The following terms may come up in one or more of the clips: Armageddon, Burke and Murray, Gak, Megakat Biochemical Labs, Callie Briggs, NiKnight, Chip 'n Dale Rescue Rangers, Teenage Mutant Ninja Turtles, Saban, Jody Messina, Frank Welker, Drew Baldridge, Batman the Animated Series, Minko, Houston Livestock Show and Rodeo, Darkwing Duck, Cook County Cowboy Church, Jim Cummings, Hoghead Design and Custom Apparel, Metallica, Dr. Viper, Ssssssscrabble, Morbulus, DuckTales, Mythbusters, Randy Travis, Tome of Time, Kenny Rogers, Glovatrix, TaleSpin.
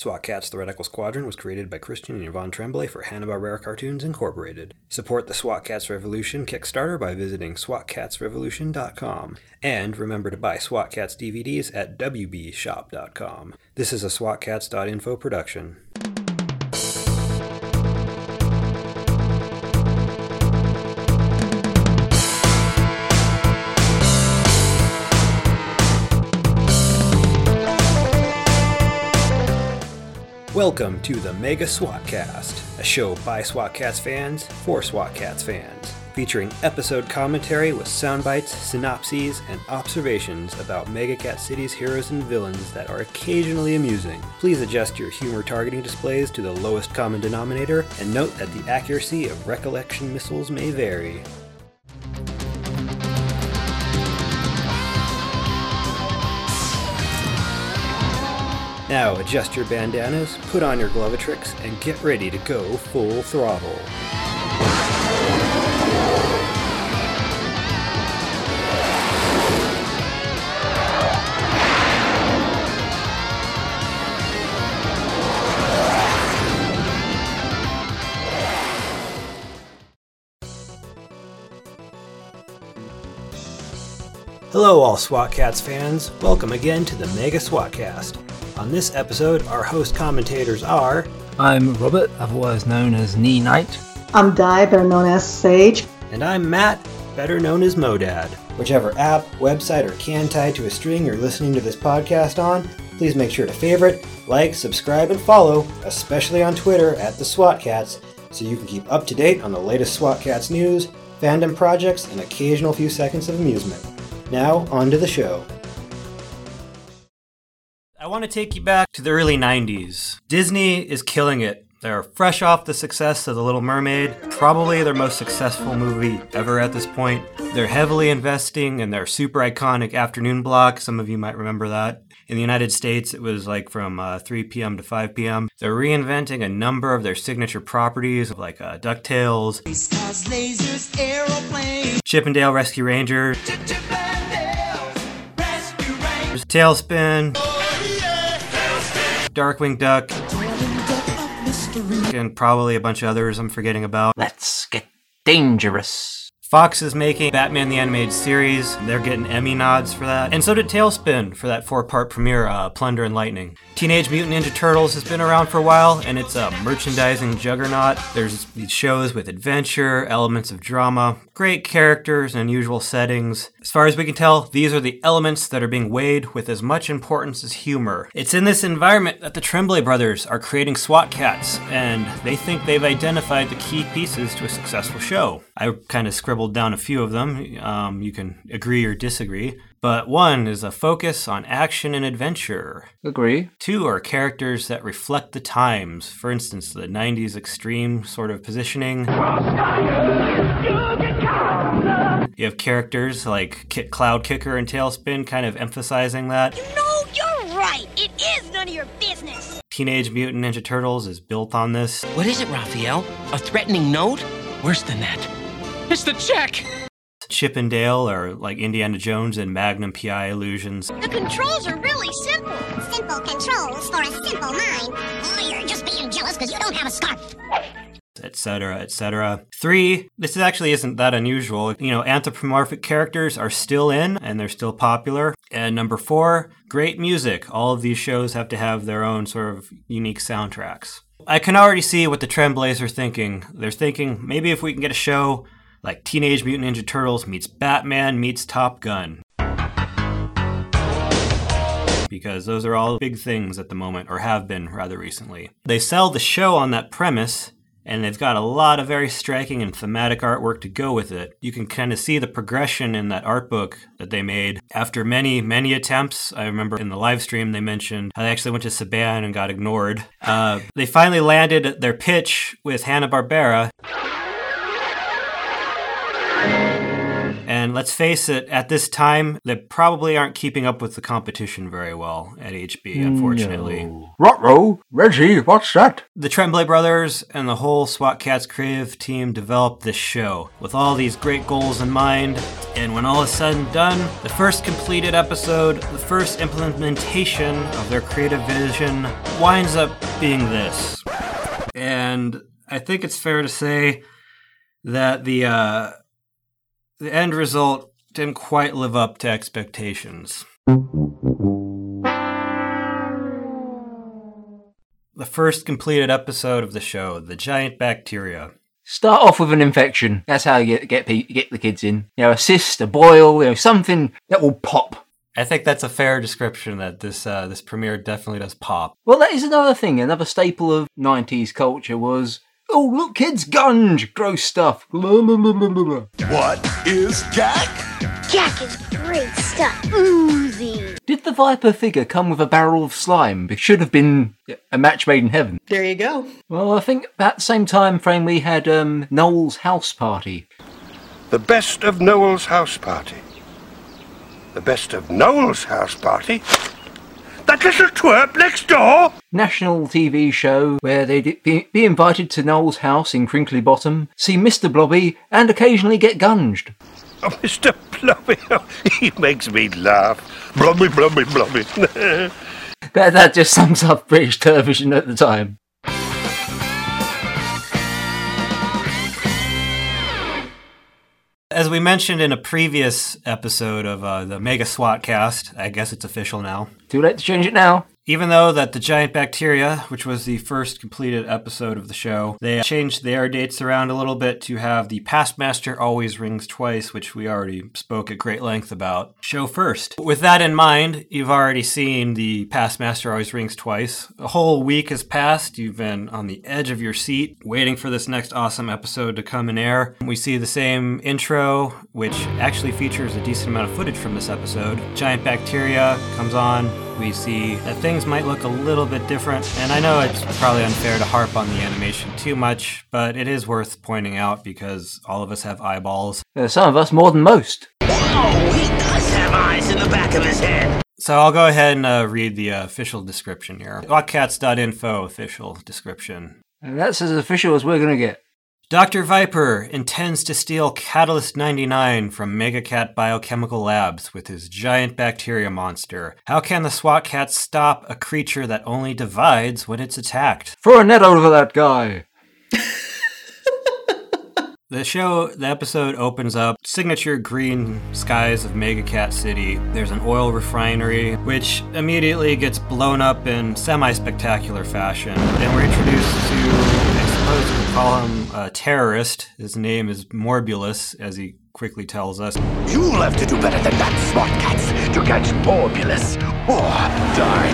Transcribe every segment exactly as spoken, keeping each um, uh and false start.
SWAT Kats, The Radical Squadron was created by Christian and Yvonne Tremblay for Hanna-Barbera Cartoons Incorporated. Support the SWAT Kats Revolution Kickstarter by visiting swat kats revolution dot com. And remember to buy SWAT Kats D V Ds at w b shop dot com. This is a swat kats dot info production. Welcome to the Mega SWAT Kast, a show by SWAT Kats fans for SWAT Kats fans, featuring episode commentary with soundbites, synopses, and observations about Megakat City's heroes and villains that are occasionally amusing. Please adjust your humor targeting displays to the lowest common denominator, and note that the accuracy of recollection missiles may vary. Now adjust your bandanas, put on your Glovatrix, and get ready to go full throttle. Hello all SWAT Kats fans, welcome again to the Mega SWAT Kast. On this episode, our host commentators are... I'm Robert, otherwise known as NiKnight. I'm Di, better known as Sage. And I'm Matt, better known as MoDaD. Whichever app, website, or can tie to a string you're listening to this podcast on, please make sure to favorite, like, subscribe, and follow, especially on Twitter at the SWAT Kats, so you can keep up to date on the latest SWAT Kats news, fandom projects, and occasional few seconds of amusement. Now, on to the show. I want to take you back to the early nineties. Disney is killing it. They're fresh off the success of The Little Mermaid, probably their most successful movie ever at this point. They're heavily investing in their super iconic afternoon block. Some of you might remember that. In the United States, it was like from uh, three p.m. to five p.m. They're reinventing a number of their signature properties, like uh, DuckTales, stars, lasers, aeroplanes, Chip 'n Dale Rescue Rangers, Chip, Chip 'n Dale Rescue Rangers, TaleSpin, Darkwing Duck, Darkwing Duck and probably a bunch of others I'm forgetting about. Let's get dangerous. Fox is making Batman the Animated Series. They're getting Emmy nods for that. And so did TaleSpin for that four-part premiere, uh, Plunder and Lightning. Teenage Mutant Ninja Turtles has been around for a while, and it's a merchandising juggernaut. There's these shows with adventure, elements of drama, great characters, and unusual settings. As far as we can tell, these are the elements that are being weighed with as much importance as humor. It's in this environment that the Tremblay brothers are creating SWAT Kats, and they think they've identified the key pieces to a successful show. I kind of scribbled down a few of them. Um, you can agree or disagree. But one is a focus on action and adventure. Agree. Two are characters that reflect the times. For instance, the nineties extreme sort of positioning. You have characters like Kit Cloud Kicker and Tailspin kind of emphasizing that. You know, you're right. It is none of your business. Teenage Mutant Ninja Turtles is built on this. What is it, Raphael? A threatening note? Worse than that. It's the check! Chip 'n Dale are like Indiana Jones and Magnum P I illusions. The controls are really simple. Simple controls for a simple mind. Oh, you're just being jealous because you don't have a scarf. Etc., et cetera. Three, this actually isn't that unusual. You know, anthropomorphic characters are still in, and they're still popular. And number four, great music. All of these shows have to have their own sort of unique soundtracks. I can already see what the Tremblays are thinking. They're thinking, maybe if we can get a show like Teenage Mutant Ninja Turtles meets Batman meets Top Gun. Because those are all big things at the moment, or have been rather recently. They sell the show on that premise, and they've got a lot of very striking and thematic artwork to go with it. You can kind of see the progression in that art book that they made. After many, many attempts, I remember in the live stream they mentioned how they actually went to Saban and got ignored. Uh, they finally landed their pitch with Hanna-Barbera. And let's face it, at this time, they probably aren't keeping up with the competition very well at H B, unfortunately. No. Ruh-roh! Reggie, what's that? The Tremblay brothers and the whole SWAT Kats creative team developed this show with all these great goals in mind. And when all is said and done, the first completed episode, the first implementation of their creative vision winds up being this. And I think it's fair to say that the uh, the end result didn't quite live up to expectations. The first completed episode of the show, The Giant Bacteria. Start off with an infection. That's how you get get, pe- get the kids in. You know, a cyst, a boil, you know, something that will pop. I think that's a fair description, that this uh, this premiere definitely does pop. Well, that is another thing. Another staple of nineties culture was, oh, look, kids, gunge, gross stuff. Blah, blah, blah, blah, blah. What is Gak? Gak is great stuff. Oozy. Did the Viper figure come with a barrel of slime? It should have been a match made in heaven. There you go. Well, I think about the same time frame we had um, Noel's House Party. The best of Noel's House Party. The best of Noel's House Party. That little twerp next door! National T V show where they'd be, be invited to Noel's house in Crinkly Bottom, see Mister Blobby, and occasionally get gunged. Oh, Mister Blobby, oh, he makes me laugh. Blobby, blobby, blobby. that, that just sums up British television at the time. As we mentioned in a previous episode of uh, the Mega SWAT Kast, I guess it's official now. Too late to change it now. Even though that The Giant Bacteria, which was the first completed episode of the show, they changed the air dates around a little bit to have The Past Master Always Rings Twice, which we already spoke at great length about, show first. With that in mind, you've already seen The Past Master Always Rings Twice. A whole week has passed. You've been on the edge of your seat, waiting for this next awesome episode to come in air. We see the same intro, which actually features a decent amount of footage from this episode. Giant Bacteria comes on. We see that things might look a little bit different, and I know it's probably unfair to harp on the animation too much, but it is worth pointing out because all of us have eyeballs. Uh, some of us more than most. Whoa, he does have eyes in the back of his head! So I'll go ahead and uh, read the uh, official description here. swatkats dot info official description. And that's as official as we're going to get. Doctor Viper intends to steal Catalyst ninety-nine from Megakat Biochemical Labs with his giant bacteria monster. How can the SWAT Kats stop a creature that only divides when it's attacked? Throw a net over that guy! The show, the episode opens up, signature green skies of Megakat City. There's an oil refinery, which immediately gets blown up in semi-spectacular fashion. And we're introduced to... We call him a terrorist. His name is Morbulus, as he quickly tells us. You'll have to do better than that, SWAT Kats, to catch Morbulus or die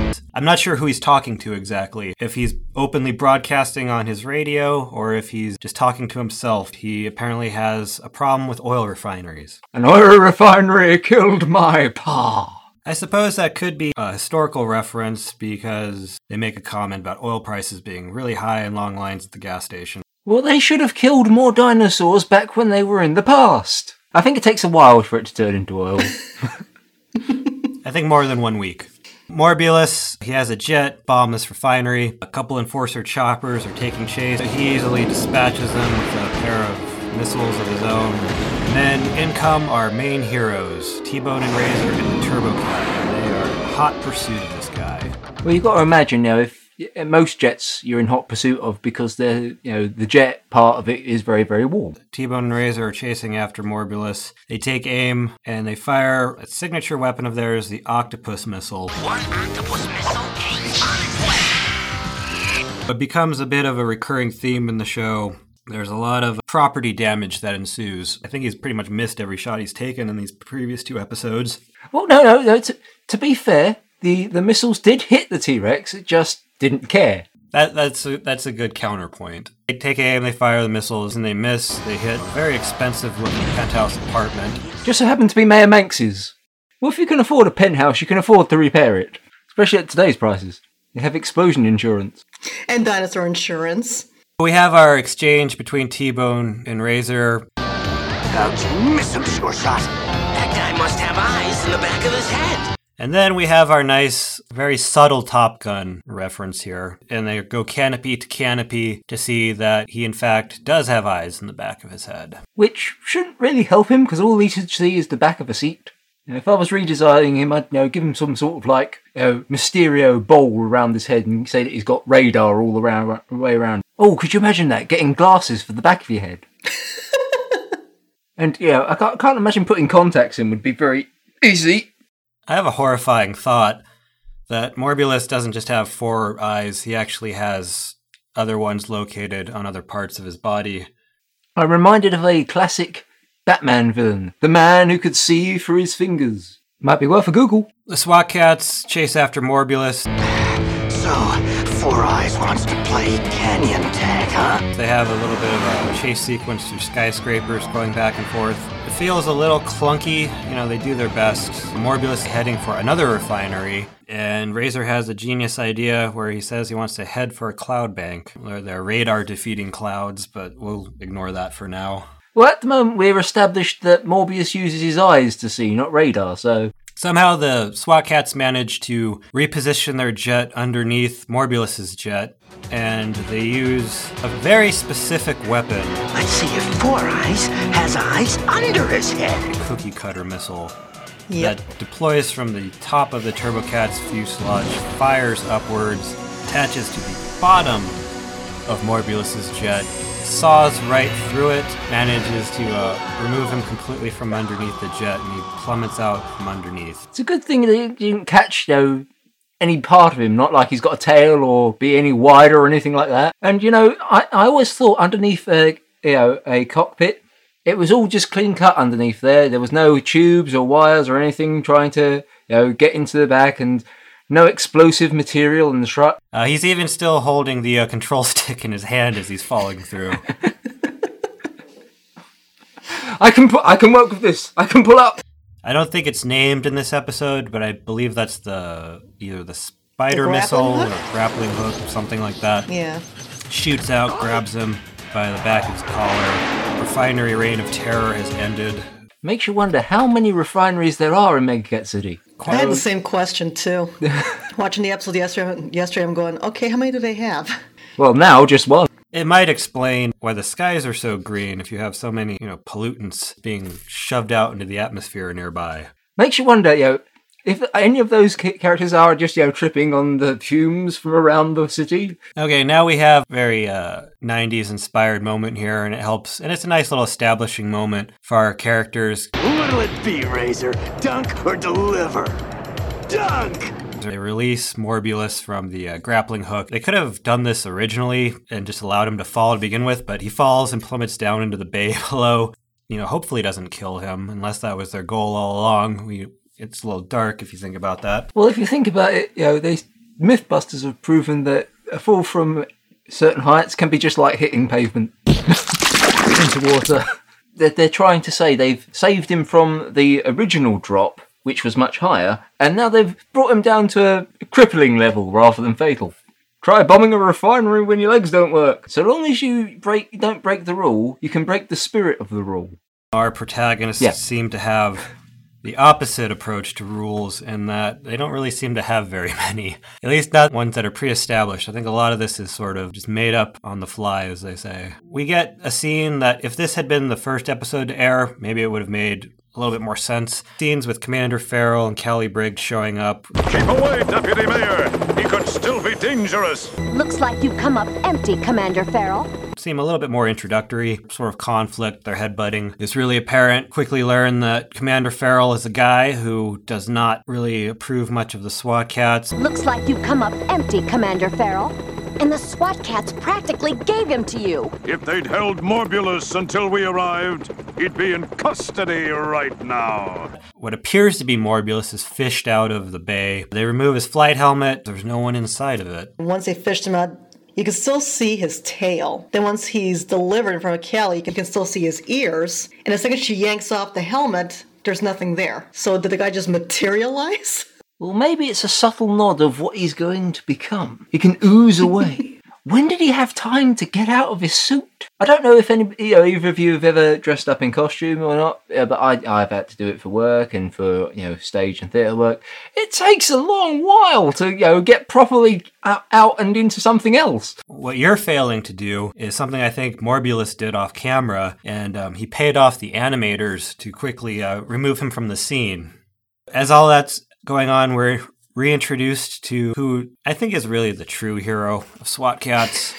trying. I'm not sure who he's talking to exactly. If he's openly broadcasting on his radio or if he's just talking to himself. He apparently has a problem with oil refineries. An oil refinery killed my pa. I suppose that could be a historical reference because they make a comment about oil prices being really high and long lines at the gas station. Well, they should have killed more dinosaurs back when they were in the past. I think it takes a while for it to turn into oil. I think more than one week. Morbulus, he has a jet, bomb this refinery. A couple enforcer choppers are taking chase. He easily dispatches them with a pair of missiles of his own. And then in come our main heroes, T-Bone and Razor and the Turbokat, and they are in hot pursuit of this guy. Well, you've got to imagine, you know, if most jets you're in hot pursuit of because they're, you know, the jet part of it is very, very warm. T-Bone and Razor are chasing after Morbulus. They take aim and they fire a signature weapon of theirs, the Octopus Missile. One Octopus Missile ain't fine. It becomes a bit of a recurring theme in the show. There's a lot of property damage that ensues. I think he's pretty much missed every shot he's taken in these previous two episodes. Well, no, no, no. To, to be fair, the, the missiles did hit the T-Rex. It just didn't care. That That's a, that's a good counterpoint. They take aim, they fire the missiles, and they miss. They hit a very expensive-looking penthouse apartment. Just so happened to be Mayor Manx's. Well, if you can afford a penthouse, you can afford to repair it. Especially at today's prices. They have explosion insurance. And dinosaur insurance. We have our exchange between T-Bone and Razor. How'd you miss him, sure shot? That guy must have eyes in the back of his head. And then we have our nice, very subtle Top Gun reference here. And they go canopy to canopy to see that he, in fact, does have eyes in the back of his head. Which shouldn't really help him, because all he should see is the back of a seat. And if I was redesigning him, I'd you know, give him some sort of, like, you know, Mysterio bowl around his head and say that he's got radar all the ra- way around. Oh, could you imagine that? Getting glasses for the back of your head. And, you know, I can't, can't imagine putting contacts in would be very easy. I have a horrifying thought that Morbulus doesn't just have four eyes, he actually has other ones located on other parts of his body. I'm reminded of a classic Batman villain, the man who could see through his fingers. Might be worth a Google. The SWAT Kats chase after Morbulus. So, Four Eyes wants to play canyon tag, huh? They have a little bit of a chase sequence through skyscrapers going back and forth. It feels a little clunky. You know, they do their best. Morbulus heading for another refinery, and Razor has a genius idea where he says he wants to head for a cloud bank. They're radar defeating clouds, but we'll ignore that for now. Well, at the moment, we're established that Morbulus uses his eyes to see, not radar, so... Somehow the SWAT Kats manage to reposition their jet underneath Morbulus's jet, and they use a very specific weapon. Let's see if Four Eyes has eyes under his head. A cookie cutter missile yep. that deploys from the top of the Turbokat's fuselage, fires upwards, attaches to the bottom of Morbulus's jet, saws right through it, manages to uh, remove him completely from underneath the jet, and he plummets out from underneath. It's a good thing that you didn't catch, though, any part of him, not like he's got a tail or be any wider or anything like that. And, you know, I, I always thought underneath a, you know, a cockpit, it was all just clean cut underneath there. There was no tubes or wires or anything trying to, you know, get into the back, and no explosive material in the truck. Uh, he's even still holding the uh, control stick in his hand as he's falling through. I can pu- I can work with this. I can pull up. I don't think it's named in this episode, but I believe that's the either the spider the missile hook? or grappling hook or something like that. Yeah. Shoots out, grabs him by the back of his collar. Refinery reign of terror has ended. Makes you wonder how many refineries there are in Megakat City. Quite I had the same question, too. Watching the episode yesterday, yesterday, I'm going, okay, how many do they have? Well, now, just one. It might explain why the skies are so green if you have so many, you know, pollutants being shoved out into the atmosphere nearby. Makes you wonder, you know, if any of those characters are just, you know, tripping on the fumes from around the city. Okay, now we have a very uh, nineties-inspired moment here, and it helps. And it's a nice little establishing moment for our characters. What'll it be, Razor? Dunk or deliver? Dunk! They release Morbulus from the uh, grappling hook. They could have done this originally and just allowed him to fall to begin with, but he falls and plummets down into the bay below. You know, hopefully doesn't kill him, unless that was their goal all along. We... It's a little dark if you think about that. Well, if you think about it, you know, they Mythbusters have proven that a fall from certain heights can be just like hitting pavement into water. They're, they're trying to say they've saved him from the original drop, which was much higher, and now they've brought him down to a crippling level rather than fatal. Try bombing a refinery when your legs don't work. So long as you break, don't break the rule, you can break the spirit of the rule. Our protagonists yeah. seem to have... the opposite approach to rules in that they don't really seem to have very many, at least not ones that are pre-established. I think a lot of this is sort of just made up on the fly, as they say. We get a scene that if this had been the first episode to air, maybe it would have made a little bit more sense. Scenes with Commander Feral and Callie Briggs showing up. Keep away, Deputy Mayor! He could still be dangerous! Looks like you've come up empty, Commander Feral. Seem a little bit more introductory, sort of conflict, their headbutting is really apparent. Quickly learn that Commander Feral is a guy who does not really approve much of the SWAT Kats. Looks like you've come up empty, Commander Feral. And the SWAT Kats practically gave him to you. If they'd held Morbulus until we arrived, he'd be in custody right now. What appears to be Morbulus is fished out of the bay. They remove his flight helmet. There's no one inside of it. Once they fished him out, you can still see his tail. Then once he's delivered from a Callie, you can still see his ears. And the second she yanks off the helmet, there's nothing there. So did the guy just materialize? Well, maybe it's a subtle nod of what he's going to become. He can ooze away. When did he have time to get out of his suit? I don't know if any, you know, either of you have ever dressed up in costume or not, yeah, but I, I've had to do it for work and for, you know, stage and theatre work. It takes a long while to, you know, get properly out and into something else. What you're failing to do is something I think Morbulus did off camera, and um, he paid off the animators to quickly uh, remove him from the scene. As all that's going on, we're reintroduced to who I think is really the true hero of SWAT Kats.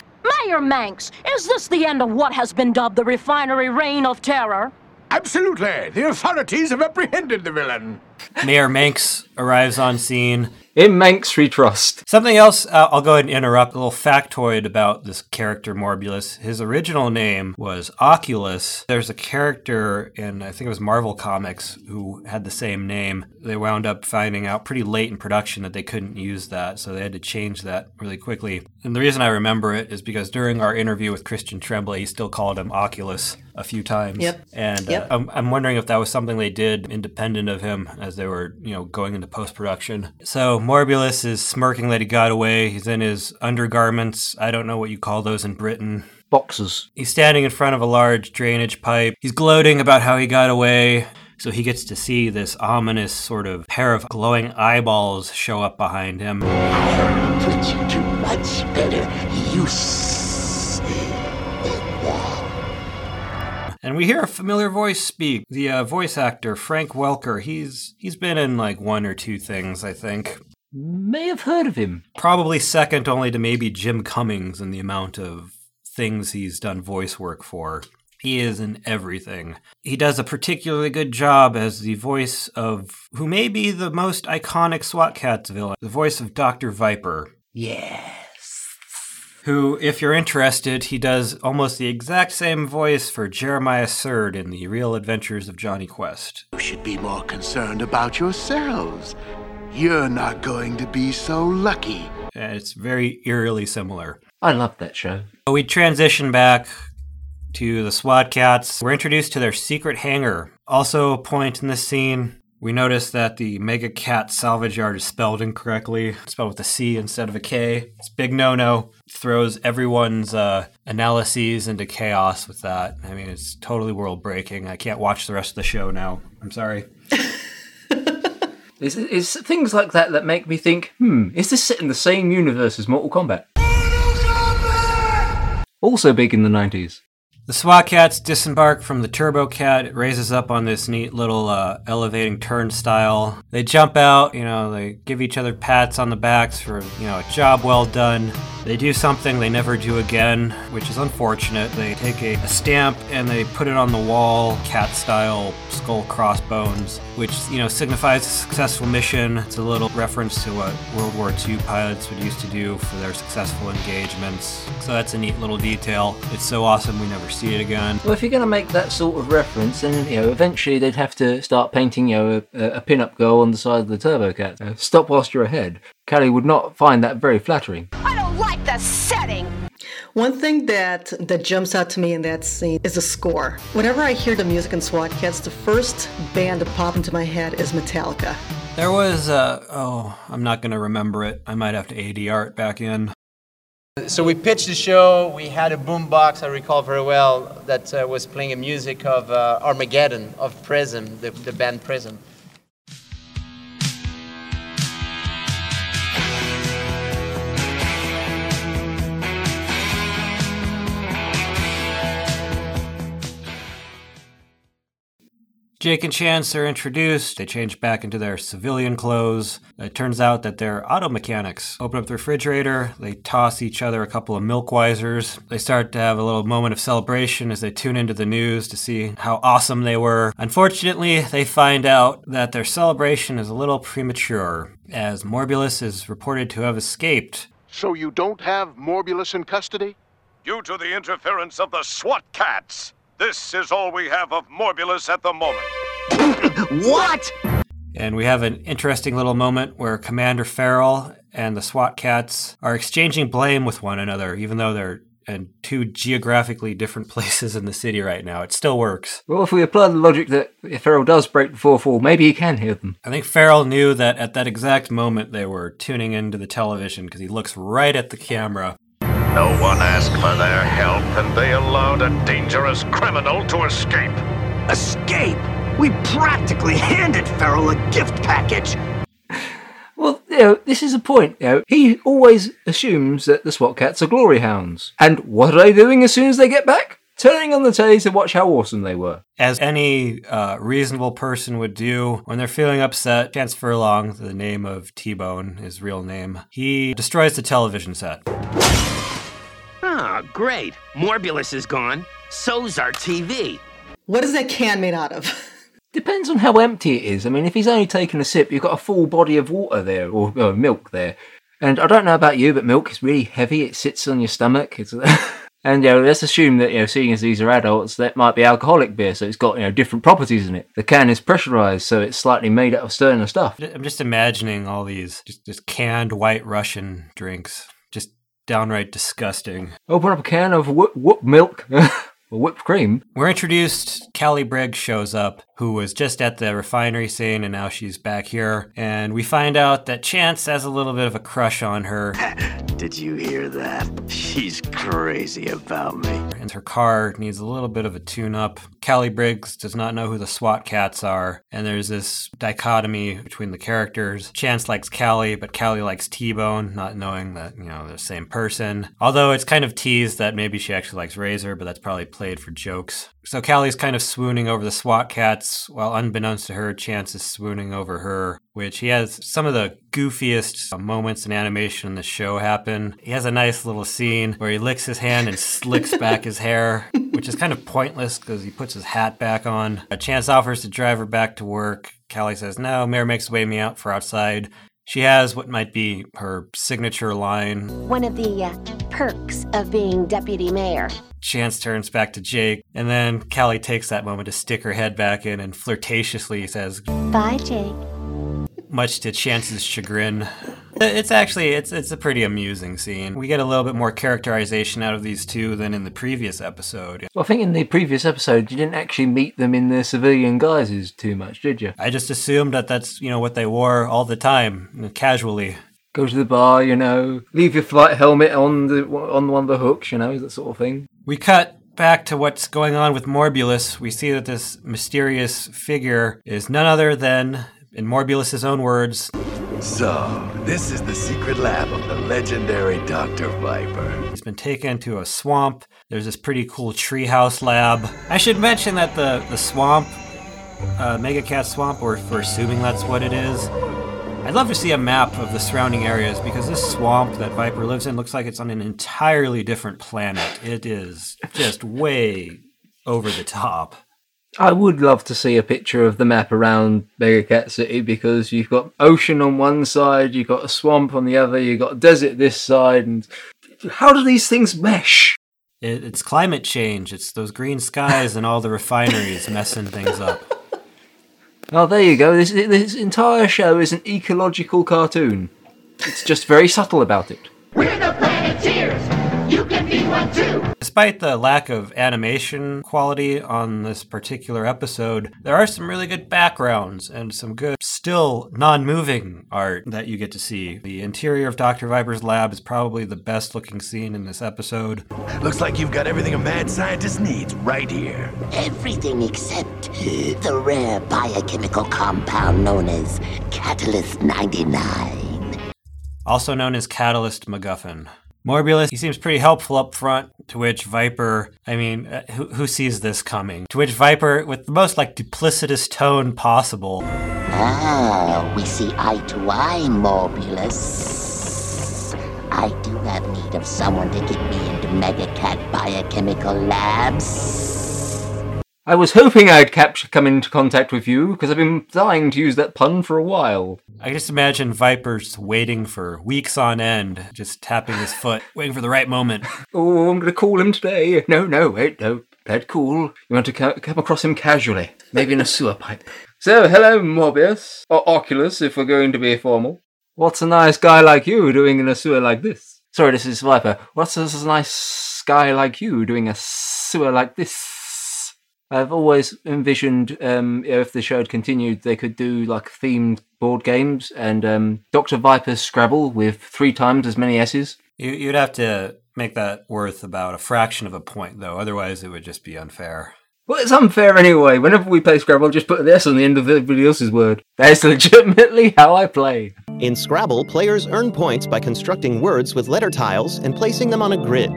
Mayor Manx, is this the end of what has been dubbed the refinery reign of terror? Absolutely. The authorities have apprehended the villain. Mayor Manx arrives on scene. In Manx we trust. Something else, uh, I'll go ahead and interrupt. A little factoid about this character, Morbulus. His original name was Oculus. There's a character in, I think it was Marvel Comics, who had the same name. They wound up finding out pretty late in production that they couldn't use that, so they had to change that really quickly. And the reason I remember it is because during our interview with Christian Tremblay, he still called him Oculus a few times. Yep. And yep. Uh, I'm, I'm wondering if that was something they did independent of him as they were, you know, going into post-production. So Morbulus is smirking that he got away. He's in his undergarments. I don't know what you call those in Britain. Boxers. He's standing in front of a large drainage pipe. He's gloating about how he got away. So he gets to see this ominous sort of pair of glowing eyeballs show up behind him. I'll put you to much better use. And we hear a familiar voice speak. The uh, voice actor, Frank Welker, he's he's been in like one or two things, I think. May have heard of him. Probably second only to maybe Jim Cummings in the amount of things he's done voice work for. He is in everything. He does a particularly good job as the voice of who may be the most iconic SWAT Kats villain, the voice of Doctor Viper. Yeah. Who, if you're interested, he does almost the exact same voice for Jeremiah Surd in The Real Adventures of Johnny Quest. You should be more concerned about yourselves. You're not going to be so lucky. And it's very eerily similar. I love that show. We transition back to the SWAT Kats. We're introduced to their secret hangar. Also a point in this scene, we notice that the Megakat salvage yard is spelled incorrectly. It's spelled with a C instead of a K. It's a big no-no. It throws everyone's uh, analyses into chaos with that. I mean, it's totally world-breaking. I can't watch the rest of the show now. I'm sorry. it's, it's things like that that make me think, hmm, is this set in the same universe as Mortal Kombat? Mortal Kombat! Also big in the nineties. The SWAT Kats disembark from the Turbokat. It raises up on this neat little uh, elevating turnstile. They jump out, you know, they give each other pats on the backs for, you know, a job well done. They do something they never do again, which is unfortunate. They take a, a stamp and they put it on the wall, cat-style skull crossbones, which, you know, signifies a successful mission. It's a little reference to what World War Two pilots would used to do for their successful engagements. So that's a neat little detail. It's so awesome we never see it again. Well, if you're going to make that sort of reference, then, you know, eventually they'd have to start painting, you know, a, a pin-up girl on the side of the Turbokat. Uh, stop whilst you're ahead. Callie would not find that very flattering. I don't like the setting! One thing that, that jumps out to me in that scene is the score. Whenever I hear the music in SWAT Kats, the first band to pop into my head is Metallica. There was, uh, oh, I'm not going to remember it. I might have to A D R it back in. So we pitched the show, we had a boombox, I recall very well, that uh, was playing a music of uh, Armageddon, of Prism, the, the band Prism. Jake and Chance are introduced. They change back into their civilian clothes. It turns out that they're auto mechanics. Open up the refrigerator. They toss each other a couple of Milkwisers. They start to have a little moment of celebration as they tune into the news to see how awesome they were. Unfortunately, they find out that their celebration is a little premature, as Morbulus is reported to have escaped. So you don't have Morbulus in custody? Due to the interference of the SWAT Kats. This is all we have of Morbulus at the moment. What? And we have an interesting little moment where Commander Feral and the SWAT Kats are exchanging blame with one another, even though they're in two geographically different places in the city right now. It still works. Well, if we apply the logic that if Feral does break the fourth wall, maybe he can hear them. I think Feral knew that at that exact moment they were tuning into the television because he looks right at the camera. No one asked for their help, and they allowed a dangerous criminal to escape. Escape? We practically handed Feral a gift package. Well, you know, this is a point. You know, he always assumes that the SWAT Kats are glory hounds. And what are they doing as soon as they get back? Turning on the telly to watch how awesome they were. As any uh, reasonable person would do when they're feeling upset, Chance Furlong, the name of T-Bone, his real name, he destroys the television set. Ah, oh, great. Morbulus is gone. So's our T V. What is that can made out of? Depends on how empty it is. I mean, if he's only taken a sip, you've got a full body of water there, or, or milk there. And I don't know about you, but milk is really heavy. It sits on your stomach. It's... And, you know, let's assume that, you know, seeing as these are adults, that might be alcoholic beer, so it's got, you know, different properties in it. The can is pressurized, so it's slightly made out of sterner stuff. I'm just imagining all these just, just canned white Russian drinks. Just downright disgusting. Open up a can of whoop, whoop milk. Whipped cream. We're introduced, Callie Briggs shows up, who was just at the refinery scene, and now she's back here. And we find out that Chance has a little bit of a crush on her. Did you hear that? She's crazy about me. And her car needs a little bit of a tune-up. Callie Briggs does not know who the SWAT Kats are, and there's this dichotomy between the characters. Chance likes Callie, but Callie likes T-Bone, not knowing that, you know, they're the same person. Although it's kind of teased that maybe she actually likes Razor, but that's probably played for jokes. So Callie's kind of swooning over the SWAT Kats, while unbeknownst to her, Chance is swooning over her, which he has some of the goofiest moments in animation in the show happen. He has a nice little scene where he licks his hand and slicks back his hair, which is kind of pointless because he puts his hat back on. A Chance offers to drive her back to work. Callie says, no, Mayor Manx way me out for outside. She has what might be her signature line. One of the uh, perks of being deputy mayor. Chance turns back to Jake, and then Callie takes that moment to stick her head back in and flirtatiously says, bye, Jake. Much to Chance's chagrin. It's actually, it's it's a pretty amusing scene. We get a little bit more characterization out of these two than in the previous episode. Well, I think in the previous episode, you didn't actually meet them in their civilian guises too much, did you? I just assumed that that's, you know, what they wore all the time, casually. Go to the bar, you know, leave your flight helmet on the on one of the hooks, you know, that sort of thing. We cut back to what's going on with Morbulus. We see that this mysterious figure is none other than, in Morbulus's own words... So, this is the secret lab of the legendary Doctor Viper. He's been taken to a swamp. There's this pretty cool treehouse lab. I should mention that the, the swamp, uh, Megakat Swamp, or if we're assuming that's what it is, I'd love to see a map of the surrounding areas, because this swamp that Viper lives in looks like it's on an entirely different planet. It is just way over the top. I would love to see a picture of the map around Megakat City, because you've got ocean on one side, you've got a swamp on the other, you've got desert this side, and how do these things mesh? It, it's climate change. It's those green skies and all the refineries messing things up. Oh, there you go. This, this entire show is an ecological cartoon. It's just very subtle about it. We're the Planeteers! You can be one too! Despite the lack of animation quality on this particular episode, there are some really good backgrounds and some good, still non-moving art that you get to see. The interior of Doctor Viper's lab is probably the best looking scene in this episode. Looks like you've got everything a mad scientist needs right here. Everything except the rare biochemical compound known as Catalyst ninety-nine. Also known as Catalyst MacGuffin. Morbulus, he seems pretty helpful up front, to which Viper, I mean, uh, who, who sees this coming? To which Viper, with the most, like, duplicitous tone possible. Ah, we see eye to eye, Morbulus. I do have need of someone to get me into Megakat Biochemical Labs. I was hoping I'd cap- come into contact with you, because I've been dying to use that pun for a while. I just imagine Viper's waiting for weeks on end, just tapping his foot, waiting for the right moment. Oh, I'm going to call him today. No, no, wait, no, dead cool. You want to co- come across him casually, maybe in a sewer pipe. So, hello, Morbius, or Oculus, if we're going to be formal. What's a nice guy like you doing in a sewer like this? Sorry, this is Viper. What's a nice guy like you doing a sewer like this? I've always envisioned um, if the show had continued, they could do like themed board games and um, Doctor Viper's Scrabble with three times as many S's. You'd have to make that worth about a fraction of a point, though. Otherwise, it would just be unfair. Well, it's unfair anyway. Whenever we play Scrabble, I'll just put an S on the end of everybody else's word. That's legitimately how I play. In Scrabble, players earn points by constructing words with letter tiles and placing them on a grid.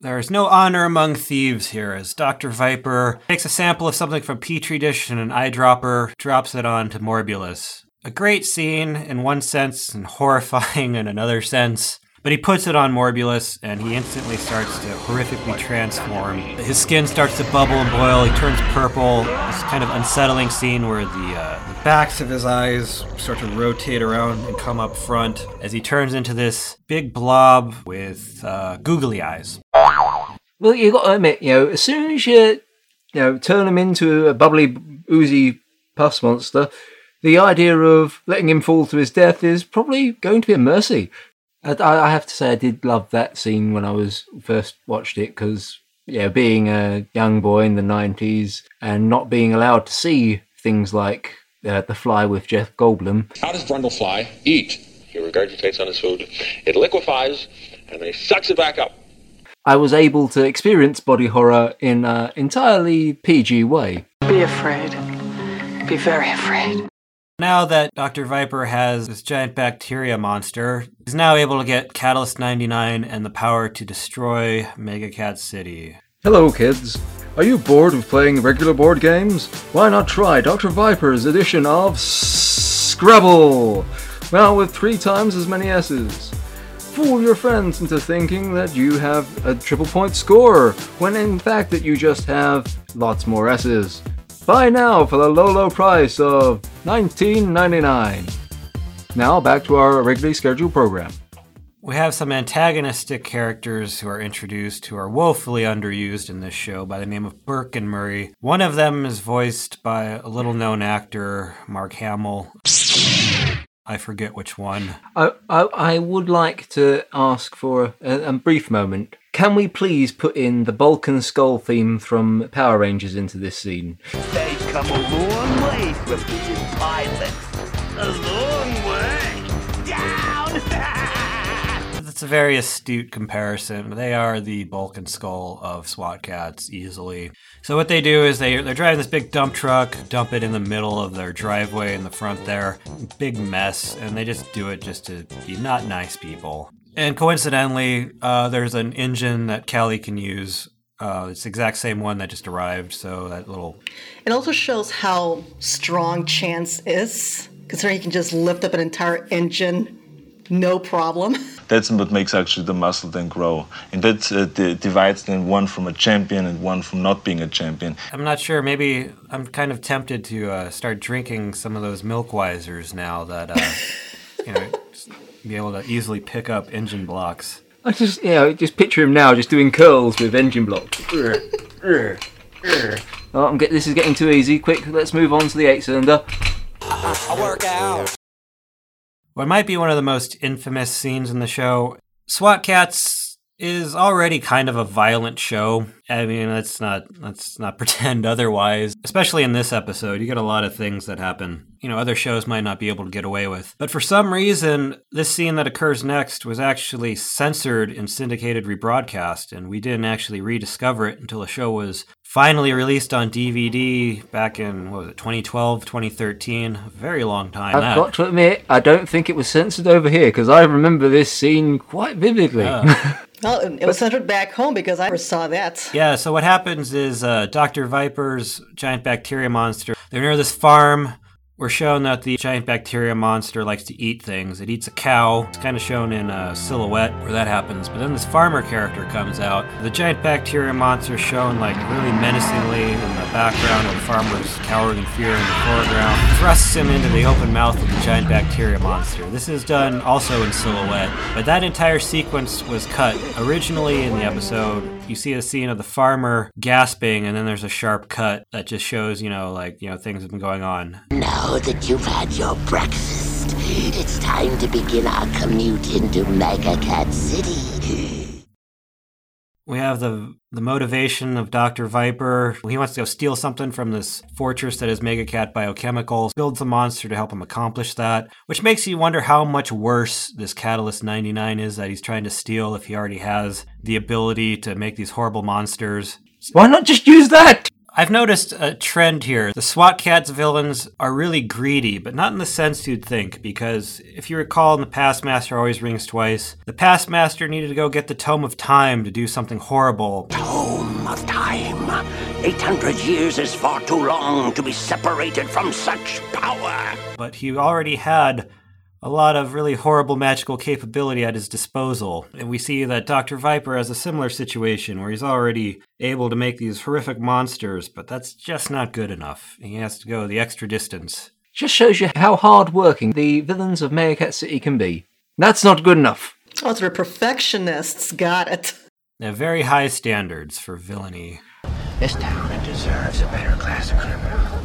There is no honor among thieves here, as Doctor Viper takes a sample of something from Petri dish and an eyedropper, drops it onto Morbulus. A great scene in one sense and horrifying in another sense. But he puts it on Morbulus, and he instantly starts to horrifically transform. His skin starts to bubble and boil, he turns purple. This kind of unsettling scene where the, uh, the backs of his eyes start to rotate around and come up front as he turns into this big blob with uh, googly eyes. Well, you got to admit, you know, as soon as you, you know, turn him into a bubbly, oozy pus monster, the idea of letting him fall to his death is probably going to be a mercy. I have to say I did love that scene when I was first watched it because, yeah, being a young boy in the nineties and not being allowed to see things like uh, The Fly with Jeff Goldblum. How does Brundlefly eat? He regurgitates on his food, it liquefies, and then he sucks it back up. I was able to experience body horror in an entirely P G way. Be afraid. Be very afraid. Now that Doctor Viper has this giant bacteria monster, he's now able to get Catalyst ninety-nine and the power to destroy Megakat City. Hello, kids. Are you bored of playing regular board games? Why not try Doctor Viper's edition of Scrabble? Now with three times as many S's. Fool your friends into thinking that you have a triple point score, when in fact that you just have lots more S's. Buy now for the low, low price of nineteen ninety-nine dollars. Now back to our regularly scheduled program. We have some antagonistic characters who are introduced who are woefully underused in this show by the name of Burke and Murray. One of them is voiced by a little-known actor, Mark Hamill. I forget which one. I, I, I would like to ask for a, a brief moment. Can we please put in the Balkan Skull theme from Power Rangers into this scene? They've come a long way from being pilots. A long way down! That's a very astute comparison. They are the Balkan Skull of SWAT Kats, easily. So what they do is they, they're driving this big dump truck, dump it in the middle of their driveway in the front there. Big mess, and they just do it just to be not nice people. And coincidentally, uh, there's an engine that Callie can use. Uh, it's the exact same one that just arrived, so that little... It also shows how strong Chance is, considering he can just lift up an entire engine, no problem. That's what makes actually the muscle then grow. And that uh, d- divides then one from a champion and one from not being a champion. I'm not sure, maybe I'm kind of tempted to uh, start drinking some of those Milkwisers now that, uh, you know... be able to easily pick up engine blocks. I just, you know, just picture him now just doing curls with engine blocks. oh, I'm get, this is getting too easy. Quick, let's move on to the eight-cylinder. I work out. What might be one of the most infamous scenes in the show, SWAT Kats is already kind of a violent show. I mean, let's not let's not pretend otherwise. Especially in this episode, you get a lot of things that happen. You know, other shows might not be able to get away with. But for some reason, this scene that occurs next was actually censored in syndicated rebroadcast, and we didn't actually rediscover it until the show was finally released on D V D back in, what was it, twenty twelve, twenty thirteen? A very long time. I've that. got to admit, I don't think it was censored over here, because I remember this scene quite vividly. Uh. Well, it was censored back home, because I never saw that. Yeah, so what happens is uh, Doctor Viper's giant bacteria monster, they're near this farm. We're shown that the giant bacteria monster likes to eat things. It eats a cow. It's kind of shown in a silhouette where that happens. But then this farmer character comes out. The giant bacteria monster is shown like really menacingly in the background, and the farmer's cowering in fear in the foreground. Thrusts him into the open mouth of the giant bacteria monster. This is done also in silhouette, but that entire sequence was cut. Originally in the episode, you see a scene of the farmer gasping, and then there's a sharp cut that just shows, you know, like, you know, things have been going on. No. Now that you've had your breakfast, it's time to begin our commute into Megakat City. We have the the motivation of Doctor Viper. He wants to go steal something from this fortress that is Megakat Biochemicals. Builds a monster to help him accomplish that, which makes you wonder how much worse this Catalyst ninety-nine is that he's trying to steal if he already has the ability to make these horrible monsters. Why not just use that? I've noticed a trend here. The SWAT Kats villains are really greedy, but not in the sense you'd think, because if you recall in The Past Master Always Rings Twice, the Past Master needed to go get the Tome of Time to do something horrible. Tome of Time. eight hundred years is far too long to be separated from such power. But he already had a lot of really horrible magical capability at his disposal. And we see that Doctor Viper has a similar situation where he's already able to make these horrific monsters, but that's just not good enough. He has to go the extra distance. Just shows you how hard-working the villains of Megakat City can be. That's not good enough. Oh, they're perfectionists. Got it. They have very high standards for villainy. This town deserves a better class of criminal.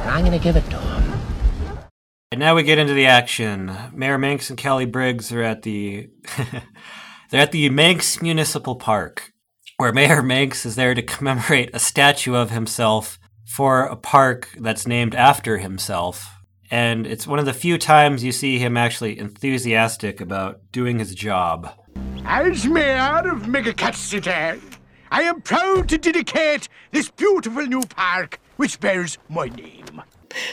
And I'm going to give it to them. And now we get into the action. Mayor Manx and Callie Briggs are at the they're at the Manx Municipal Park, where Mayor Manx is there to commemorate a statue of himself for a park that's named after himself. And it's one of the few times you see him actually enthusiastic about doing his job. As mayor of Megakat City, I am proud to dedicate this beautiful new park, which bears my name.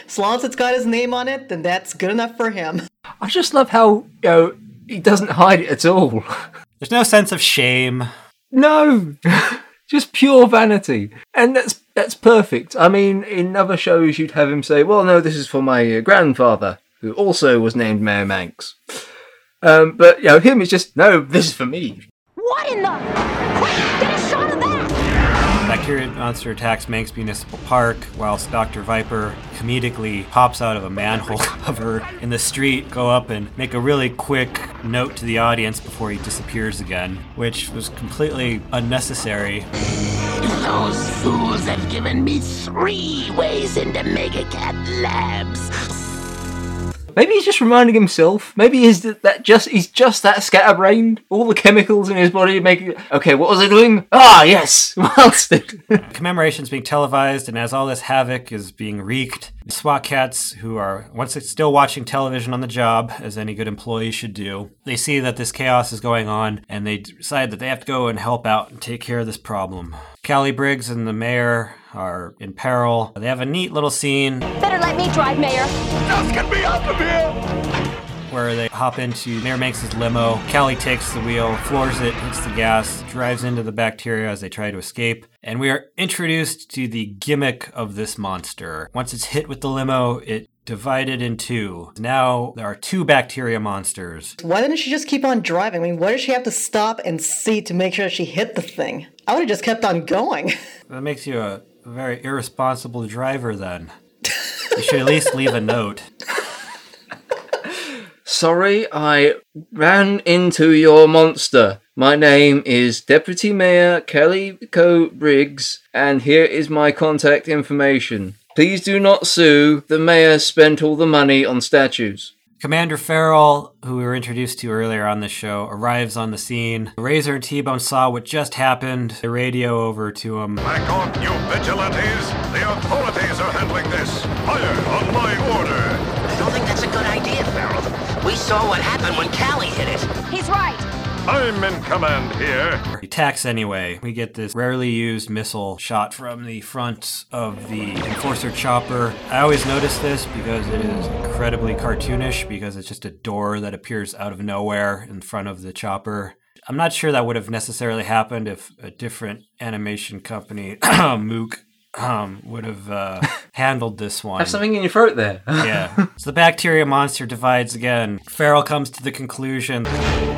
As long as it's got his name on it, then that's good enough for him. I just love how, you know, he doesn't hide it at all. There's no sense of shame. No! Just pure vanity. And that's that's perfect. I mean, in other shows you'd have him say, well, no, this is for my grandfather, who also was named Mayor Manx. Um, but, you know, him is just, no, this is for me. What in the... Get a shot of that! Bacteria monster attacks Manx Municipal Park, whilst Doctor Viper comedically pops out of a manhole cover in the street, go up and make a really quick note to the audience before he disappears again, which was completely unnecessary. Those fools have given me three ways into Megakat Labs. Maybe he's just reminding himself. Maybe he's that just he's just that scatterbrained. All the chemicals in his body make it... Okay, what was I doing? Ah, yes! Whilst it... Commemoration's being televised, and as all this havoc is being wreaked, the SWAT Kats, who are once still watching television on the job, as any good employee should do, they see that this chaos is going on, and they decide that they have to go and help out and take care of this problem. Callie Briggs and the mayor are in peril. They have a neat little scene. Better let me drive, Mayor. Just get me out of here! Where they hop into Mayor Manx's limo. Callie takes the wheel, floors it, hits the gas, drives into the bacteria as they try to escape. And we are introduced to the gimmick of this monster. Once it's hit with the limo, it divided in two. Now there are two bacteria monsters. Why didn't she just keep on driving? I mean, why did she have to stop and see to make sure she hit the thing? I would have just kept on going. That makes you a very irresponsible driver then. You should at least leave a note. Sorry, I ran into your monster. My name is Deputy Mayor Kelly Co. Briggs, and here is my contact information. Please do not sue. The mayor spent all the money on statues. Commander Feral, who we were introduced to earlier on the show, arrives on the scene. Razor and T-Bone saw what just happened. They radio over to him. Back off, you vigilantes! The authorities are handling this. Fire on my order! I don't think that's a good idea, Feral. We saw what happened when Callie hit it. He's right. I'm in command here. He attacks anyway. We get this rarely used missile shot from the front of the Enforcer chopper. I always notice this because it is incredibly cartoonish, because it's just a door that appears out of nowhere in front of the chopper. I'm not sure that would have necessarily happened if a different animation company, Mook, Um, would have uh, handled this one. Have something in your throat there. Yeah. So the bacteria monster divides again. Feral comes to the conclusion.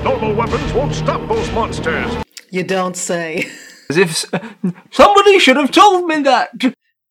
Normal weapons won't stop those monsters. You don't say. As if somebody should have told me that.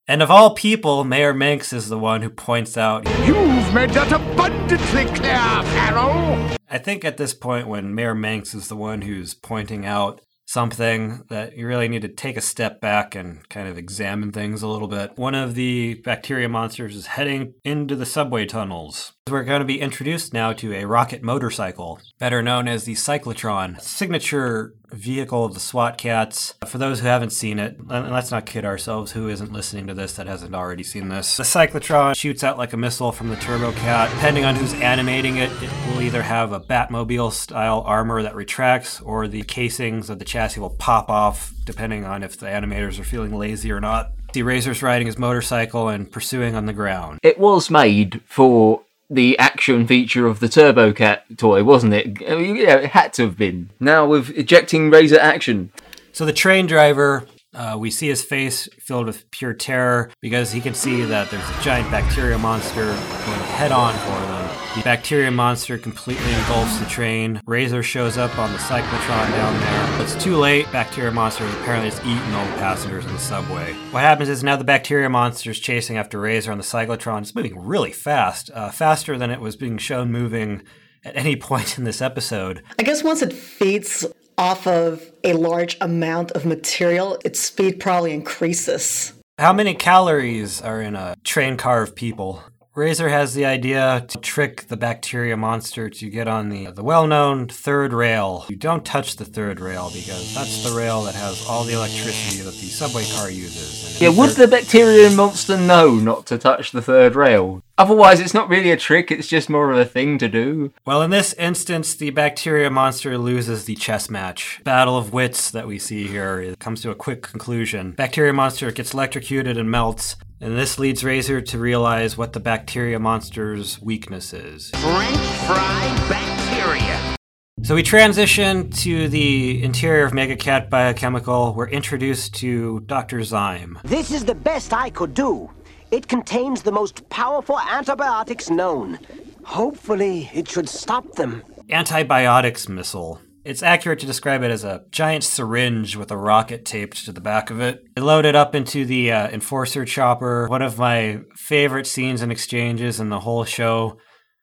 And of all people, Mayor Manx is the one who points out. You've made that abundantly clear, Feral. I think at this point when Mayor Manx is the one who's pointing out something that you really need to take a step back and kind of examine things a little bit. One of the bacteria monsters is heading into the subway tunnels. We're going to be introduced now to a rocket motorcycle, better known as the Cyclotron. Signature vehicle of the SWAT Kats. For those who haven't seen it, and let's not kid ourselves, who isn't listening to this that hasn't already seen this? The Cyclotron shoots out like a missile from the Turbokat. Depending on who's animating it, it will either have a Batmobile-style armor that retracts, or the casings of the chassis will pop off, depending on if the animators are feeling lazy or not. The Razor's riding his motorcycle and pursuing on the ground. It was made for the action feature of the Turbokat toy, wasn't it? I mean, yeah, it had to have been. Now with ejecting Razor action. So the train driver, uh, we see his face filled with pure terror because he can see that there's a giant bacteria monster going head on for them. The bacteria monster completely engulfs the train. Razor shows up on the Cyclotron down there. It's too late. Bacteria monster apparently has eaten all the passengers in the subway. What happens is now the bacteria monster is chasing after Razor on the Cyclotron. It's moving really fast, uh, faster than it was being shown moving at any point in this episode. I guess once it feeds off of a large amount of material, its speed probably increases. How many calories are in a train car of people? Razor has the idea to trick the bacteria monster to get on the, the well-known third rail. You don't touch the third rail because that's the rail that has all the electricity that the subway car uses. And yeah, would the bacteria monster know not to touch the third rail? Otherwise, it's not really a trick, it's just more of a thing to do. Well, in this instance, the bacteria monster loses the chess match. Battle of wits that we see here, it comes to a quick conclusion. Bacteria monster gets electrocuted and melts. And this leads Razor to realize what the bacteria monster's weakness is. French fried bacteria. So we transition to the interior of Megakat Biochemical. We're introduced to Doctor Zyme. This is the best I could do. It contains the most powerful antibiotics known. Hopefully, it should stop them. Antibiotics missile. It's accurate to describe it as a giant syringe with a rocket taped to the back of it. It loaded up into the uh, Enforcer chopper. One of my favorite scenes and exchanges in the whole show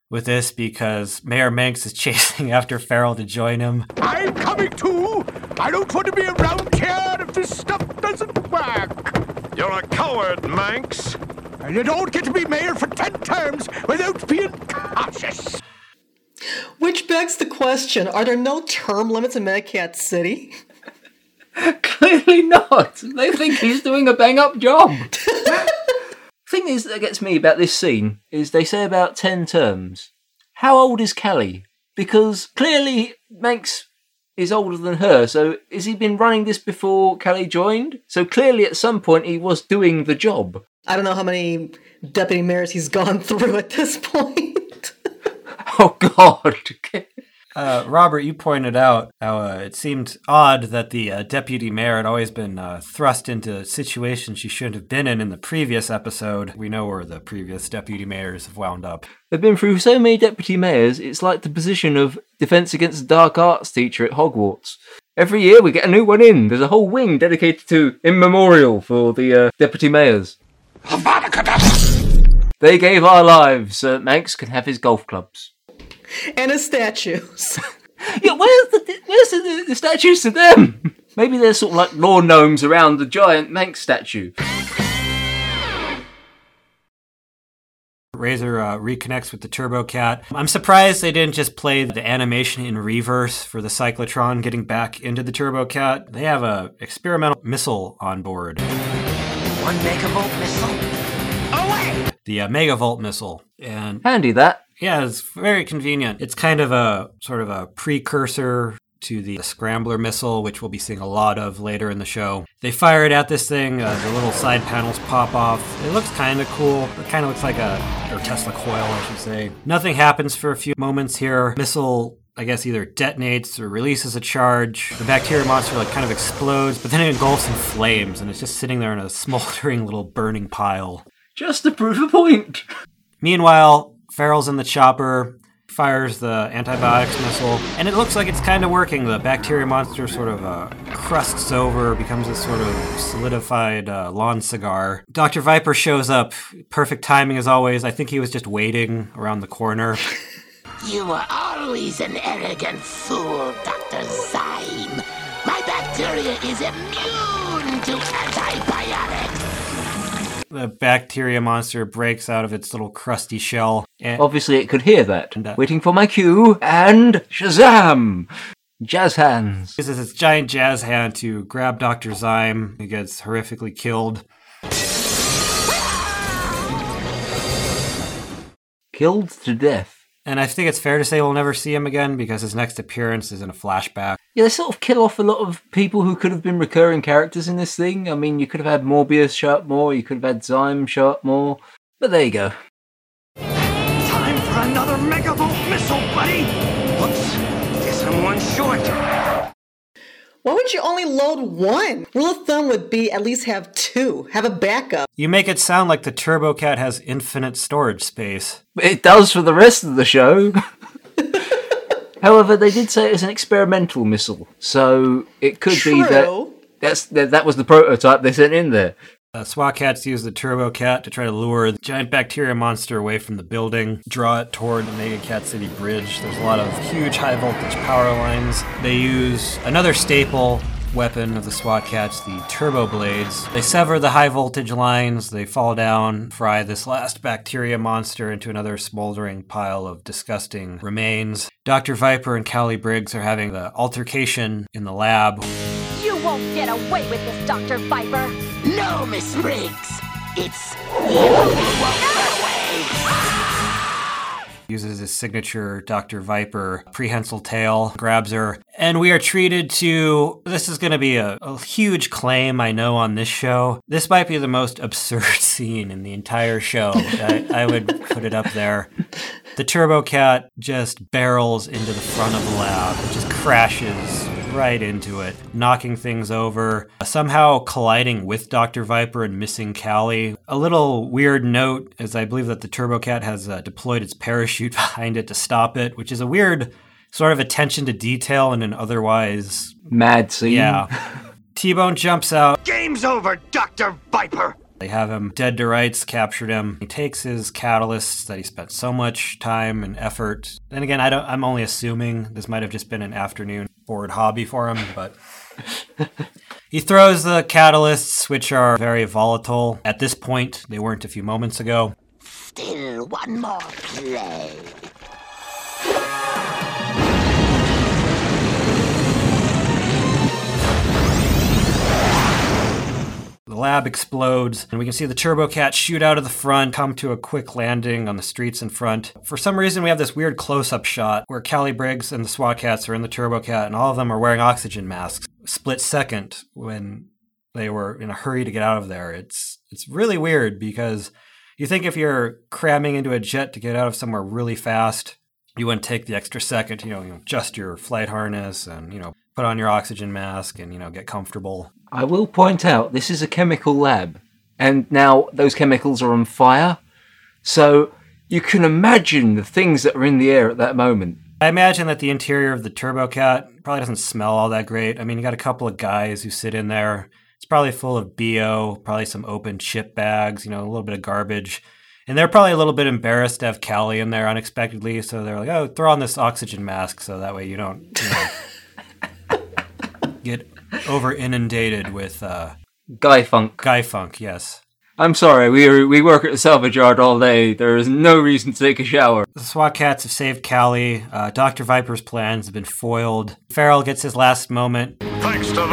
with this because Mayor Manx is chasing after Feral to join him. I'm coming too! I don't want to be around here if this stuff doesn't work! You're a coward, Manx! And you don't get to be mayor for ten terms without being cautious! Which begs the question, are there no term limits in Megakat City? Clearly not. They think he's doing a bang-up job. The thing is that gets me about this scene is they say about ten terms. How old is Callie? Because clearly Manx is older than her, so has he been running this before Callie joined? So clearly at some point he was doing the job. I don't know how many deputy mayors he's gone through at this point. Oh, God. uh, Robert, you pointed out how uh, it seemed odd that the uh, deputy mayor had always been uh, thrust into situations she shouldn't have been in in the previous episode. We know where the previous deputy mayors have wound up. They've been through so many deputy mayors, it's like the position of Defense Against Dark Arts teacher at Hogwarts. Every year we get a new one in. There's a whole wing dedicated to in memorial for the uh, deputy mayors. They gave our lives so that Manx can have his golf clubs. And his statues. Yeah, where's the where's the, the statues to them? Maybe they're sort of like law gnomes around the giant Manx statue. Razor uh, reconnects with the Turbokat. I'm surprised they didn't just play the animation in reverse for the Cyclotron getting back into the Turbokat. They have a experimental missile on board. One megavolt missile. Away! The uh, Megavolt missile. And handy that. Yeah, it's very convenient. It's kind of a sort of a precursor to the Scrambler missile, which we'll be seeing a lot of later in the show. They fire it at this thing. Uh, the little side panels pop off. It looks kind of cool. It kind of looks like a or Tesla coil, I should say. Nothing happens for a few moments here. Missile, I guess, either detonates or releases a charge. The bacteria monster like kind of explodes, but then it engulfs in flames, and it's just sitting there in a smoldering little burning pile. Just to prove a point. Meanwhile, Feral's in the chopper, fires the antibiotics missile, and it looks like it's kind of working. The bacteria monster sort of uh, crusts over, becomes a sort of solidified uh, lawn cigar. Doctor Viper shows up. Perfect timing as always. I think he was just waiting around the corner. You were always an arrogant fool, Doctor Zyme. My bacteria is immune to antibiotics. The bacteria monster breaks out of its little crusty shell. And obviously, it could hear that. And, uh, Waiting for my cue, and Shazam! Jazz hands. Uses its giant jazz hand to grab Doctor Zyme, who gets horrifically killed. Killed to death. And I think it's fair to say we'll never see him again because his next appearance is in a flashback. Yeah, they sort of kill off a lot of people who could have been recurring characters in this thing. I mean, you could have had Morbius show up more, you could have had Zyme show up more, but there you go. Time for another Megavolt missile, buddy! Whoops, guess I'm one short. Why would you only load one? Rule of thumb would be at least have two. Have a backup. You make it sound like the Turbokat has infinite storage space. It does for the rest of the show. However, they did say it was an experimental missile, so it could True. be that that's, that that was the prototype they sent in there. Uh, SWAT Kats use the Turbokat to try to lure the giant bacteria monster away from the building, draw it toward the Megakat City bridge. There's a lot of huge high voltage power lines. They use another staple weapon of the SWAT Kats, the Turbo Blades. They sever the high voltage lines, they fall down, fry this last bacteria monster into another smoldering pile of disgusting remains. Doctor Viper and Callie Briggs are having the altercation in the lab. You won't get away with this, Doctor Viper! No, Miss Briggs! It's you who won't get away! Uses his signature Doctor Viper prehensile tail, grabs her, and we are treated to... This is going to be a, a huge claim, I know, on this show. This might be the most absurd scene in the entire show. I, I would put it up there. The Turbokat just barrels into the front of the lab. It just crashes right into it, knocking things over, somehow colliding with Doctor Viper and missing Callie. A little weird note is I believe that the Turbokat has uh, deployed its parachute behind it to stop it, which is a weird sort of attention to detail in an otherwise... mad scene. Yeah. T-Bone jumps out. Game's over, Doctor Viper! They have him dead to rights, captured him. He takes his catalysts that he spent so much time and effort. And again, I don't, I'm only assuming this might have just been an afternoon bored hobby for him, but... He throws the catalysts, which are very volatile. At this point, they weren't a few moments ago. Still one more play. The lab explodes, and we can see the Turbokat shoot out of the front, come to a quick landing on the streets in front. For some reason, we have this weird close-up shot where Callie Briggs and the SWAT Kats are in the Turbokat, and all of them are wearing oxygen masks. Split second when they were in a hurry to get out of there. It's it's really weird because you think if you're cramming into a jet to get out of somewhere really fast, you wouldn't take the extra second to, you know, adjust your flight harness and, you know, put on your oxygen mask and, you know, get comfortable. I will point out, this is a chemical lab, and now those chemicals are on fire, so you can imagine the things that are in the air at that moment. I imagine that the interior of the Turbokat probably doesn't smell all that great. I mean, you got a couple of guys who sit in there. It's probably full of B O, probably some open chip bags, you know, a little bit of garbage. And they're probably a little bit embarrassed to have Callie in there unexpectedly, so they're like, oh, throw on this oxygen mask so that way you don't, you know, get... over inundated with uh, guy funk. Guy funk, yes. I'm sorry, we are, we work at the salvage yard all day. There is no reason to take a shower. The SWAT Kats have saved Callie. Uh, Doctor Viper's plans have been foiled. Feral gets his last moment. Thanks to them,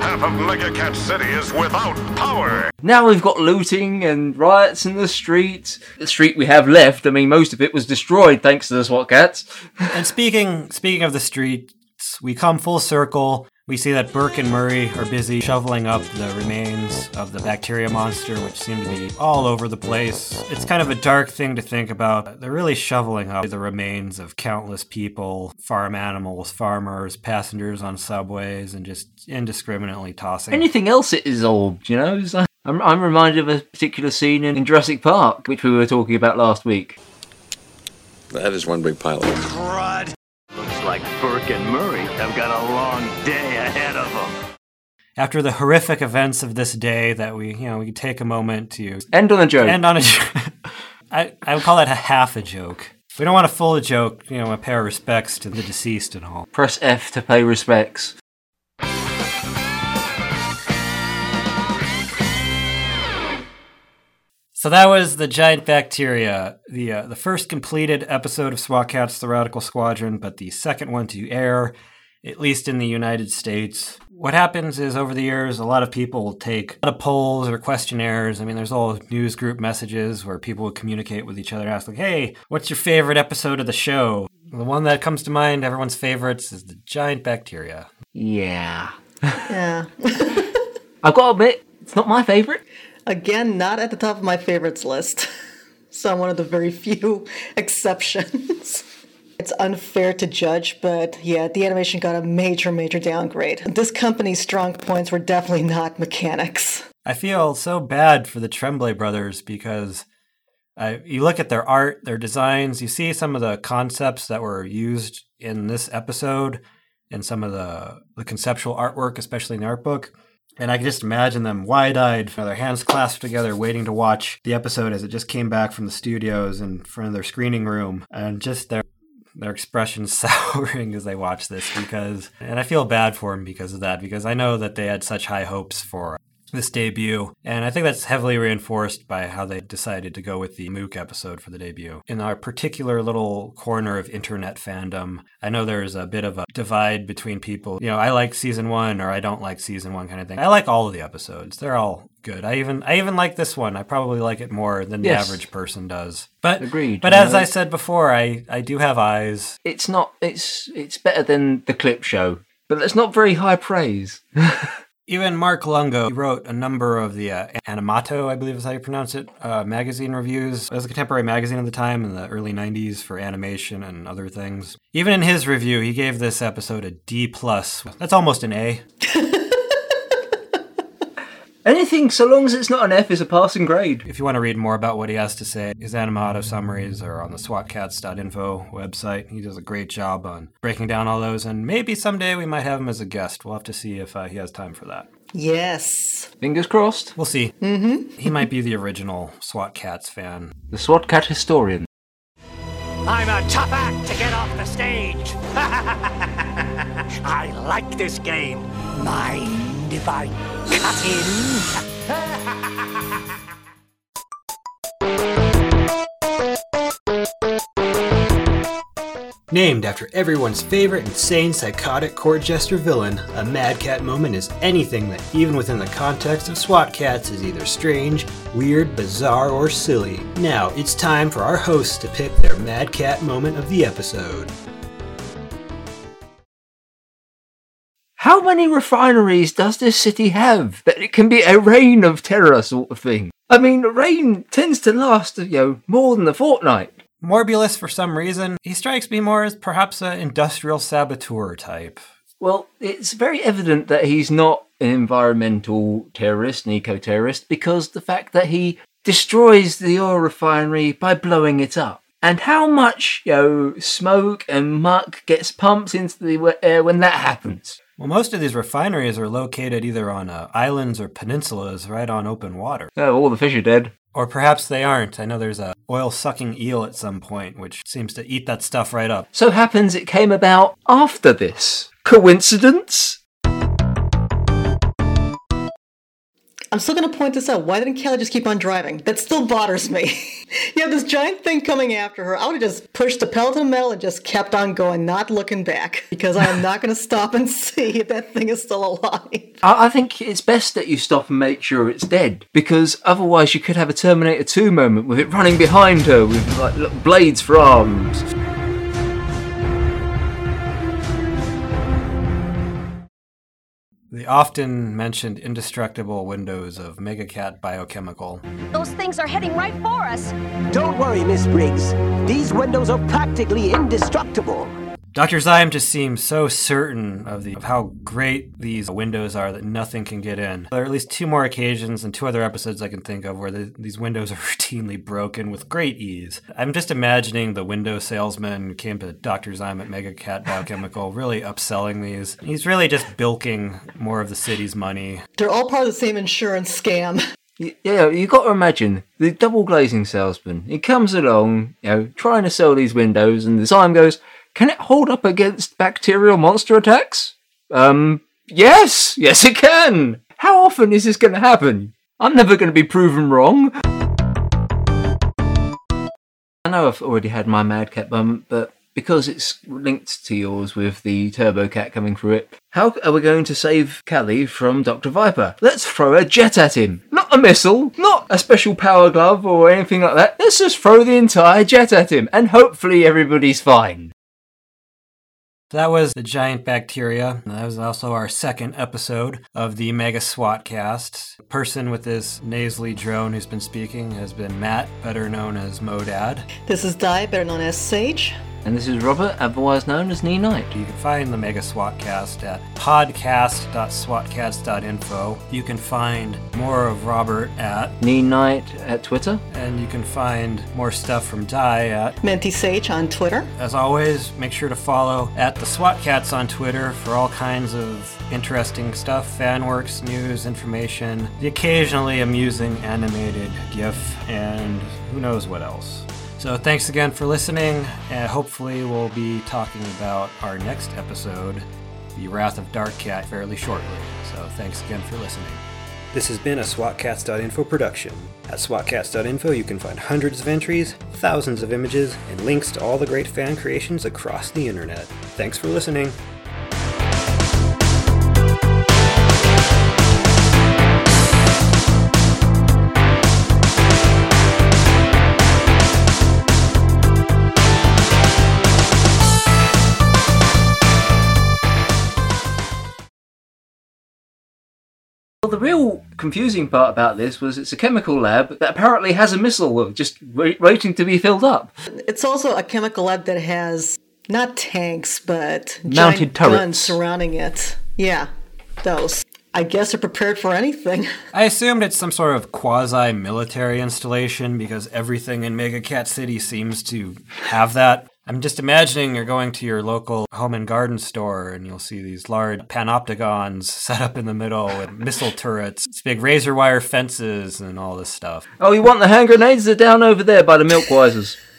half of Megakat City is without power. Now we've got looting and riots in the streets. The street we have left, I mean, most of it was destroyed thanks to the SWAT Kats. And speaking speaking of the streets, we come full circle. We see that Burke and Murray are busy shoveling up the remains of the bacteria monster, which seem to be all over the place. It's kind of a dark thing to think about. They're really shoveling up the remains of countless people, farm animals, farmers, passengers on subways, and just indiscriminately tossing. Anything else it is old, you know? I'm, I'm reminded of a particular scene in Jurassic Park, which we were talking about last week. That is one big pile of crud. Like Burke and Murray have got a long day ahead of them. After the horrific events of this day, that we, you know, we take a moment to end on a joke. End on a joke. I, I would call that a half a joke. We don't want a full joke. You know, a pay our respects to the deceased and all. Press F to pay respects. So that was The Giant Bacteria, the uh, the first completed episode of SWAT Kats, The Radical Squadron, but the second one to air. at least in the United States. What happens is over the years, a lot of people will take a lot of polls or questionnaires. I mean, there's all news group messages where people will communicate with each other, ask like, hey, what's your favorite episode of the show? The one that comes to mind, everyone's favorites, is The Giant Bacteria. Yeah. Yeah. I've got to admit, it's not my favorite. Again, not at the top of my favorites list. So I'm one of the very few exceptions. It's unfair to judge, but yeah, the animation got a major, major downgrade. This company's strong points were definitely not mechanics. I feel so bad for the Tremblay brothers because uh, you look at their art, their designs, you see some of the concepts that were used in this episode and some of the, the conceptual artwork, especially in the art book. And I can just imagine them wide-eyed, you know, their hands clasped together, waiting to watch the episode as it just came back from the studios in front of their screening room, and just their their expressions souring as they watch this because, and I feel bad for them because of that, because I know that they had such high hopes for this debut. And I think that's heavily reinforced by how they decided to go with the MOOC episode for the debut. In our particular little corner of internet fandom, I know there's a bit of a divide between people. You know, I like season one or I don't like season one kind of thing. I like all of the episodes. They're all good. I even I even like this one. I probably like it more than yes. the average person does. But agreed. But as I said before, I, I do have eyes. It's not it's it's better than the clip show, but that's not very high praise. Even Mark Lungo, he wrote a number of the uh, Animato, I believe is how you pronounce it, uh, magazine reviews. It was a contemporary magazine at the time in the early nineties for animation and other things. Even in his review, he gave this episode a D plus. That's almost an A. Anything, so long as it's not an F, is a passing grade. If you want to read more about what he has to say, his Animato summaries are on the swat kats dot info website. He does a great job on breaking down all those, and maybe someday we might have him as a guest. We'll have to see if uh, he has time for that. Yes. Fingers crossed. We'll see. Mm-hmm. He might be the original SWAT Kats fan. The SWAT Kat historian. I'm a tough act to get off the stage. I like this game. Mine. If I cut in. Named after everyone's favorite insane psychotic court jester villain, a Mad Cat moment is anything that, even within the context of SWAT Kats, is either strange, weird, bizarre, or silly. Now it's time for our hosts to pick their Mad Cat moment of the episode. How many refineries does this city have that it can be a reign of terror sort of thing? I mean, rain tends to last, you know, more than a fortnight. Morbulus, for some reason, he strikes me more as perhaps an industrial saboteur type. Well, it's very evident that he's not an environmental terrorist, an eco-terrorist, because the fact that he destroys the oil refinery by blowing it up. And how much, you know, smoke and muck gets pumped into the air when that happens? Well, most of these refineries are located either on uh, islands or peninsulas right on open water. Oh, all the fish are dead. Or perhaps they aren't. I know there's a oil-sucking eel at some point, which seems to eat that stuff right up. So happens it came about after this. Coincidence? I'm still going to point this out. Why didn't Callie just keep on driving? That still bothers me. You have this giant thing coming after her. I would have just pushed the pedal to the metal and just kept on going, not looking back. Because I am not going to stop and see if that thing is still alive. I think it's best that you stop and make sure it's dead. Because otherwise you could have a Terminator two moment with it running behind her with like little blades for arms. The often mentioned indestructible windows of Megakat Biochemical. Those things are heading right for us. Don't worry, Miss Briggs. These windows are practically indestructible. Doctor Zyme just seems so certain of the of how great these windows are that nothing can get in. There are at least two more occasions and two other episodes I can think of where the, these windows are routinely broken with great ease. I'm just imagining the window salesman who came to Doctor Zyme at Megakat Biochemical really upselling these. He's really just bilking more of the city's money. They're all part of the same insurance scam. Yeah, you got to imagine, the double glazing salesman, he comes along, you know, trying to sell these windows, and the Zyme goes, can it hold up against bacterial monster attacks? Um, yes! Yes it can! How often is this going to happen? I'm never going to be proven wrong. I know I've already had my Mad Cat moment, but because it's linked to yours with the Turbokat coming through it. How are we going to save Callie from Doctor Viper? Let's throw a jet at him. Not a missile, not a special power glove or anything like that. Let's just throw the entire jet at him and hopefully everybody's fine. That was The Giant Bacteria. That was also our second episode of the Mega SWAT Kast. The person with this nasally drone who's been speaking has been Matt, better known as MoDaD. This is Di, better known as Sage. And this is Robert, otherwise known as NiKnight. You can find the Mega SWAT Kast at podcast dot swat kats dot info. You can find more of Robert at NiKnight at Twitter. And you can find more stuff from Di at MentiSage on Twitter. As always, make sure to follow at the SWAT Kats on Twitter for all kinds of interesting stuff, fanworks, news, information, the occasionally amusing animated GIF, and who knows what else. So thanks again for listening, and hopefully we'll be talking about our next episode, The Wrath of Dark Cat, fairly shortly. So thanks again for listening. This has been a swat kats dot info production. At swat kats dot info you can find hundreds of entries, thousands of images, and links to all the great fan creations across the internet. Thanks for listening. Well, the real confusing part about this was it's a chemical lab that apparently has a missile just waiting to be filled up. It's also a chemical lab that has, not tanks, but mounted giant turrets. Guns surrounding it. Yeah, those. I guess they're prepared for anything. I assumed it's some sort of quasi-military installation because everything in Megakat City seems to have that. I'm just imagining you're going to your local home and garden store and you'll see these large panopticons set up in the middle with missile turrets, big razor wire fences and all this stuff. Oh, you want the hand grenades? They're down over there by the Milkwisers.